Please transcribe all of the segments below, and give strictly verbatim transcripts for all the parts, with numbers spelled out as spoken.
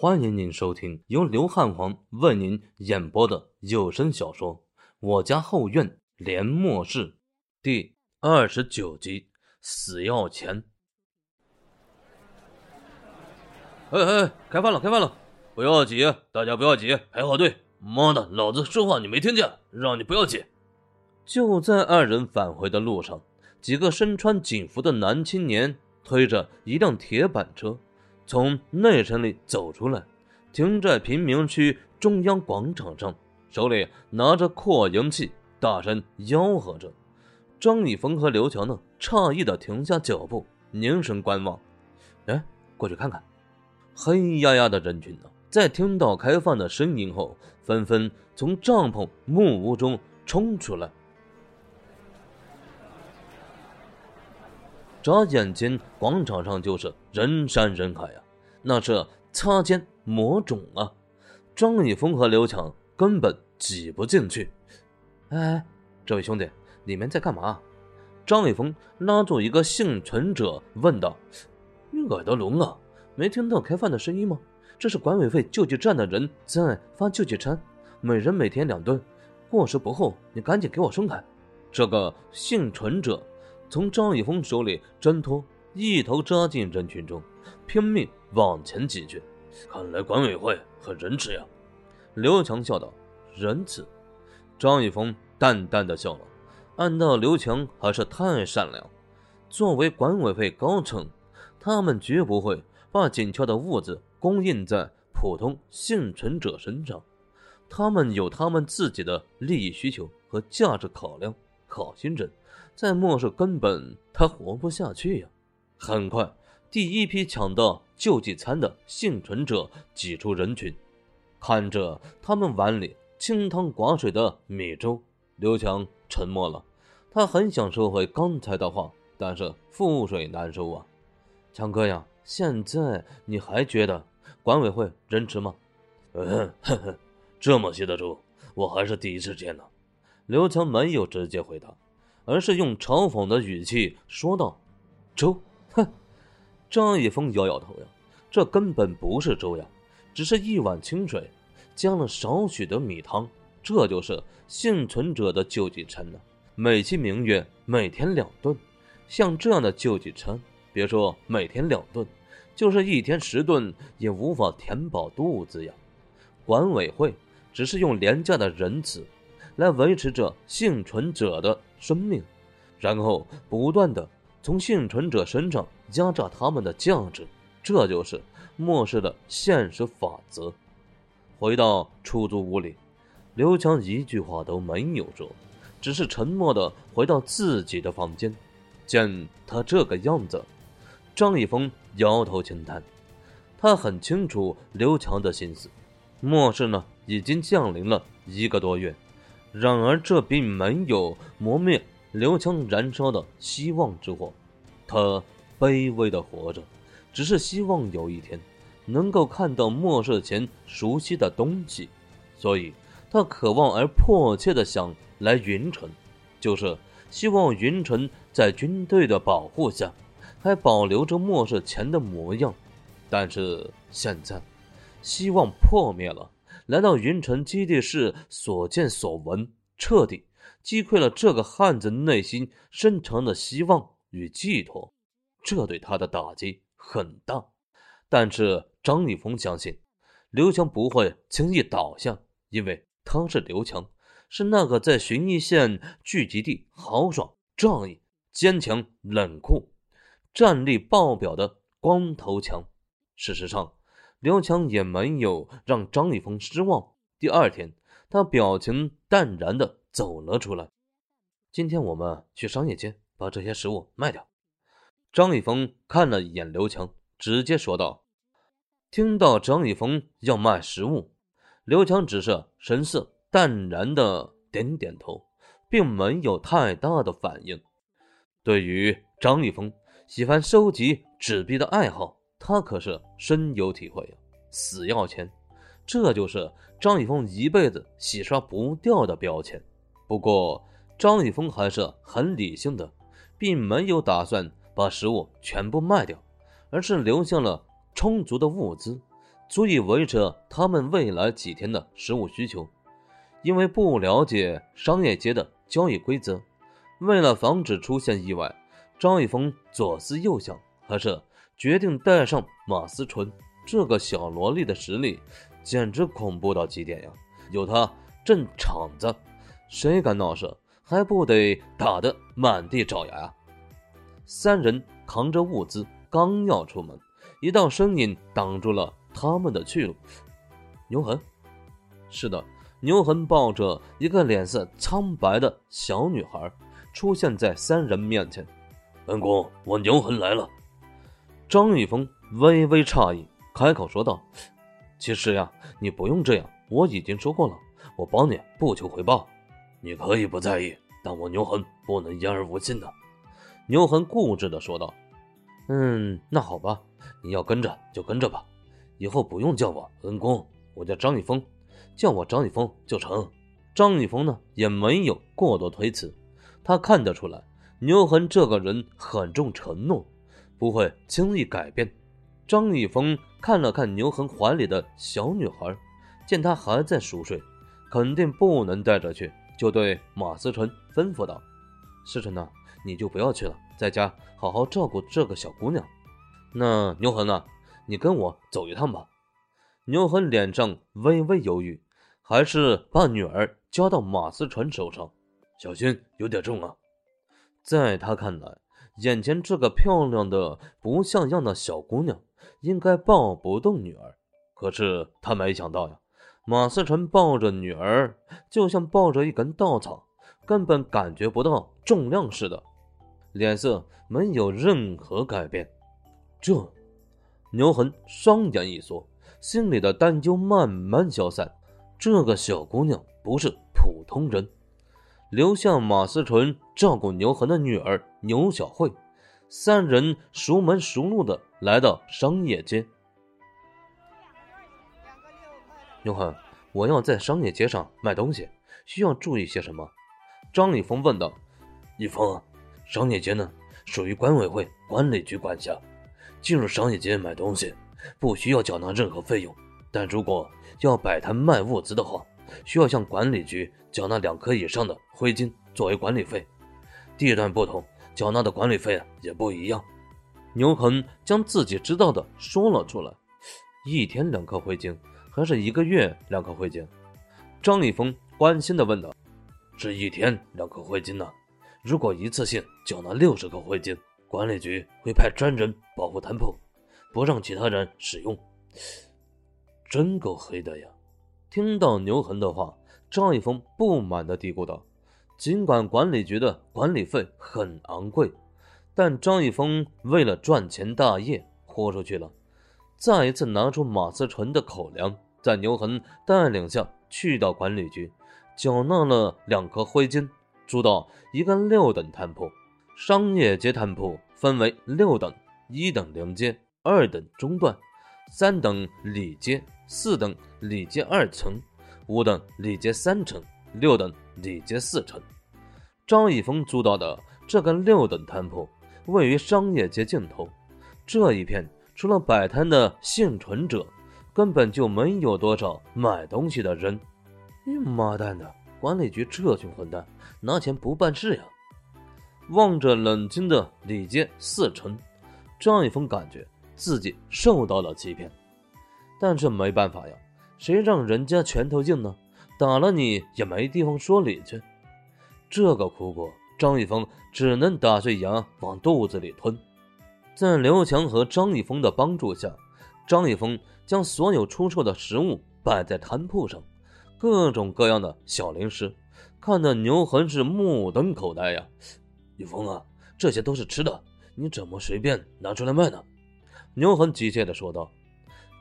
欢迎您收听由刘汉皇为您演播的有声小说《我家后院连末世》第二十九集死要钱。哎哎，开饭了开饭了，不要挤，大家不要挤，排好队，妈的，老子说话你没听见，让你不要挤。就在二人返回的路上，几个身穿警服的男青年推着一辆铁板车从内城里走出来，停在贫民区中央广场上，手里拿着扩音器，大声吆喝着。张以峰和刘乔呢，诧异地停下脚步，凝神观望。哎，过去看看。黑压压的人群呢，在听到开饭的声音后，纷纷从帐篷木屋中冲出来。眨眼间，广场上就是人山人海啊，那是擦肩魔种啊！张以峰和刘强根本挤不进去。哎，这位兄弟，你们在干嘛？张以峰拉住一个幸存者问道：“你耳朵聋啊？没听到开饭的声音吗？这是管委会救济站的人在发救济餐，每人每天两顿，过时不候，你赶紧给我松开！”这个幸存者从张以峰手里挣脱，一头扎进人群中，拼命往前挤去。看来管委会很仁慈呀，刘强笑道。仁慈？张以峰淡淡的笑了。按道刘强还是太善良，作为管委会高层，他们绝不会把紧俏的物资供应在普通幸存者身上，他们有他们自己的利益需求和价值考量。好心人在末世根本他活不下去呀、啊！很快，第一批抢到救济餐的幸存者挤出人群，看着他们碗里清汤寡水的米粥，刘强沉默了。他很想收回刚才的话，但是覆水难收啊！强哥呀，现在你还觉得管委会仁慈吗？嗯，呵呵，这么细的粥，我还是第一次见呢。刘强没有直接回答，而是用嘲讽的语气说道：“粥，哼！”张以峰摇摇头呀，这根本不是粥呀，只是一碗清水，加了少许的米汤，这就是幸存者的救济餐呢、啊。美其名曰每天两顿，像这样的救济餐，别说每天两顿，就是一天十顿也无法填饱肚子呀。管委会只是用廉价的仁慈来维持着幸存者的生命，然后不断的从幸存者身上压榨他们的价值，这就是末世的现实法则。回到出租屋里，刘强一句话都没有说，只是沉默的回到自己的房间。见他这个样子，张以峰摇头轻叹。他很清楚刘强的心思，末世呢已经降临了一个多月，然而这并没有磨灭刘强燃烧的希望之火，他卑微的活着，只是希望有一天能够看到末世前熟悉的东西，所以他渴望而迫切的想来云城，就是希望云城在军队的保护下还保留着末世前的模样。但是现在希望破灭了，来到云城基地市所见所闻，彻底击溃了这个汉子内心深藏的希望与寄托，这对他的打击很大。但是张以峰相信，刘强不会轻易倒下，因为他是刘强，是那个在旬邑县聚集地豪爽、仗义、坚强、冷酷、战力爆表的光头强。事实上，刘强也没有让张以峰失望，第二天他表情淡然地走了出来。今天我们去商业街把这些食物卖掉。张以峰看了一眼刘强，直接说道。听到张以峰要卖食物，刘强只是神色淡然地点点头，并没有太大的反应。对于张以峰喜欢收集纸币的爱好，他可是深有体会啊，死要钱，这就是张以峰一辈子洗刷不掉的标签。不过张以峰还是很理性的，并没有打算把食物全部卖掉，而是留下了充足的物资，足以维持他们未来几天的食物需求。因为不了解商业街的交易规则，为了防止出现意外，张一峰左思右想，还是决定带上马思纯。这个小萝莉的实力简直恐怖到极点呀！有她镇场子，谁敢闹事，还不得打得满地找牙呀！三人扛着物资刚要出门，一道身影挡住了他们的去路。牛恒，是的，牛恒抱着一个脸色苍白的小女孩出现在三人面前。恩公，我牛恒来了。张一峰微微诧异，开口说道：其实呀，你不用这样，我已经说过了，我帮你不求回报。你可以不在意，但我牛恒不能言而无信的。牛恒固执地说道。嗯，那好吧，你要跟着就跟着吧，以后不用叫我恩公，我叫张一峰，叫我张一峰就成。张一峰呢，也没有过多推辞，他看得出来牛恒这个人很重承诺，不会轻易改变。张一峰看了看牛恒怀里的小女孩，见她还在熟睡，肯定不能带着去，就对马思纯吩咐道：思纯啊，你就不要去了，在家好好照顾这个小姑娘。那牛恒啊，你跟我走一趟吧。牛恒脸上微微犹豫，还是把女儿交到马思纯手上。小心，有点重啊。在他看来，眼前这个漂亮的不像样的小姑娘应该抱不动女儿，可是他没想到呀，马思纯抱着女儿就像抱着一根稻草，根本感觉不到重量似的，脸色没有任何改变。这牛恒双眼一缩，心里的担忧慢慢消散，这个小姑娘不是普通人。留下马思纯照顾牛恒的女儿牛小慧，三人熟门熟路的来到商业街。牛恒，我要在商业街上卖东西，需要注意些什么？张一峰问道。一峰啊，商业街呢属于管委会管理局管辖，进入商业街买东西不需要缴纳任何费用，但如果要摆摊卖物资的话，需要向管理局缴纳两颗以上的灰金作为管理费，地段不同，缴纳的管理费也不一样。牛恒将自己知道的说了出来。一天两颗灰金，还是一个月两颗灰金？张一峰关心地问道。是一天两颗灰金呢、啊、如果一次性缴纳六十颗灰金，管理局会派专人保护摊铺，不让其他人使用。真够黑的呀！听到牛恒的话，张一峰不满地嘀咕道。尽管管理局的管理费很昂贵，但张一峰为了赚钱大业豁出去了。再一次拿出马思纯的口粮，在牛恒带领下去到管理局，缴纳了两颗灰金，租到一个六等摊铺。商业街摊铺分为六等：一等临街，二等中段，三等里街，四等里街二层，五等里街三层，六等里街四层。张一峰租到的这个六等摊铺位于商业街尽头，这一片除了摆摊的幸存者，根本就没有多少买东西的人。妈蛋的，管理局这群混蛋拿钱不办事呀！望着冷清的里街四层，张一峰感觉自己受到了欺骗，但是没办法呀，谁让人家拳头硬呢？打了你也没地方说理去。这个苦果，张一峰只能打碎牙往肚子里吞。在刘强和张一峰的帮助下，张一峰将所有出售的食物摆在摊铺上，各种各样的小零食，看得牛恒是目瞪口呆呀。一峰啊，这些都是吃的，你怎么随便拿出来卖呢？牛恒急切地说道。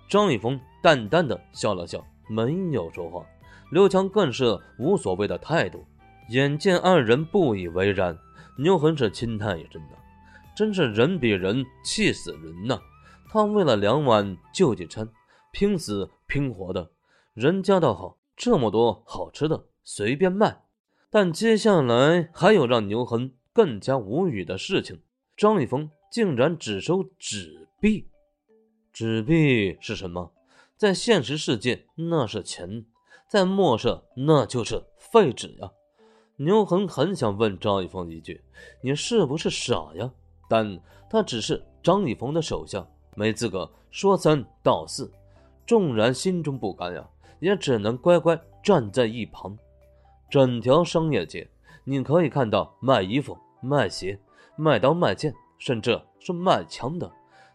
张一峰淡淡的笑了笑，没有说话。刘强更是无所谓的态度。眼见二人不以为然，牛恒是轻叹一声的，真是人比人气死人呐！他为了两碗救济餐拼死拼活的，人家倒好，这么多好吃的随便卖。但接下来还有让牛恒更加无语的事情，张一峰竟然只收纸币。纸币是什么？在现实世界那是钱，在末世那就是废纸呀。牛恒很想问张一峰一句，你是不是傻呀？但他只是张一峰的手下，没资格说三道四。纵然心中不甘呀，也只能乖乖站在一旁。整条商业街你可以看到卖衣服、卖鞋、卖刀卖剑，甚至是卖枪的，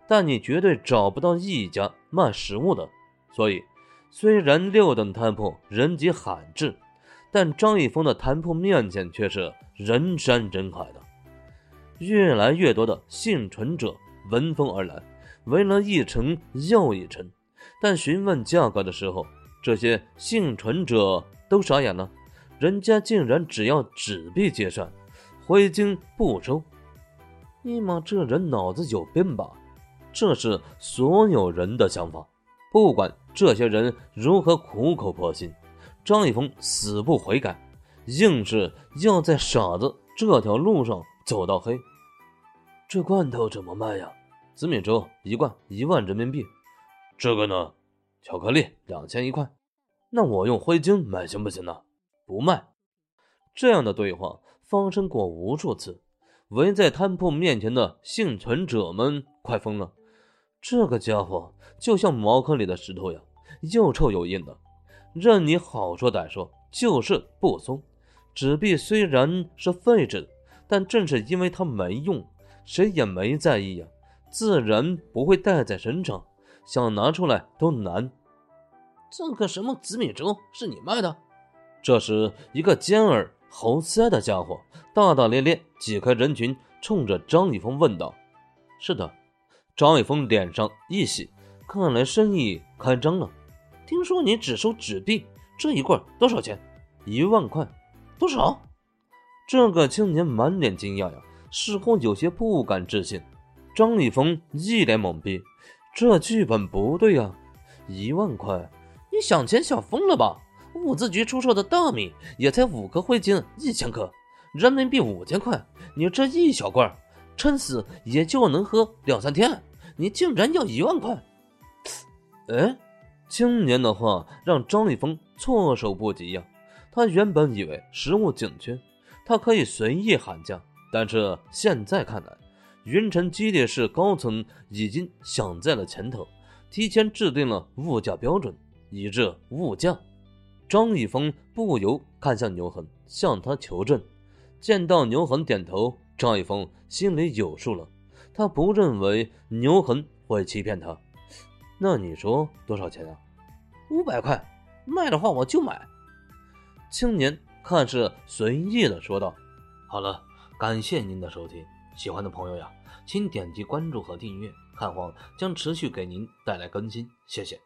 但你绝对找不到一家卖食物的。所以虽然六等摊铺人迹罕至，但张一峰的摊铺面前却是人山人海的。越来越多的幸存者闻风而来，围了一层又一层，但询问价格的时候，这些幸存者都傻眼了，人家竟然只要纸币结算，回金不收。你妈，这人脑子有病吧？这是所有人的想法，不管这些人如何苦口婆心，张一峰死不悔改，硬是要在傻子这条路上走到黑。这罐头怎么卖呀？紫米粥一罐一万人民币，这个呢，巧克力两千一块。那我用灰烬买行不行呢？不卖。这样的对话发生过无数次，围在摊铺面前的幸存者们快疯了。这个家伙就像茅坑里的石头呀，又臭又硬的，任你好说歹说，就是不松。纸币虽然是废纸，但正是因为它没用，谁也没在意呀，自然不会带在身上，想拿出来都难。这个什么紫米粥是你卖的？这时一个尖耳猴腮的家伙大大咧咧挤开人群，冲着张一峰问道。是的。张一峰脸上一喜，看来生意开张了。听说你只收纸币，这一罐多少钱？一万块。多少？这个青年满脸惊讶呀，似乎有些不敢置信。张一峰一脸懵逼，这剧本不对呀、啊！一万块，你想钱想疯了吧？物资局出售的大米也才五颗灰烬，一千克，人民币五千块。你这一小罐，撑死也就能喝两三天，你竟然要一万块！哎，青年的话让张立峰措手不及呀。他原本以为食物紧缺，他可以随意喊价，但是现在看来，云城基地市高层已经想在了前头，提前制定了物价标准，以致物价。张一峰不由看向牛恒，向他求证。见到牛恒点头，张一峰心里有数了，他不认为牛恒会欺骗他。那你说多少钱啊？五百块，卖的话我就买。青年看似随意的说道。好了，感谢您的收听。喜欢的朋友呀，请点击关注和订阅，看黄将持续给您带来更新，谢谢。